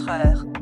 contraire.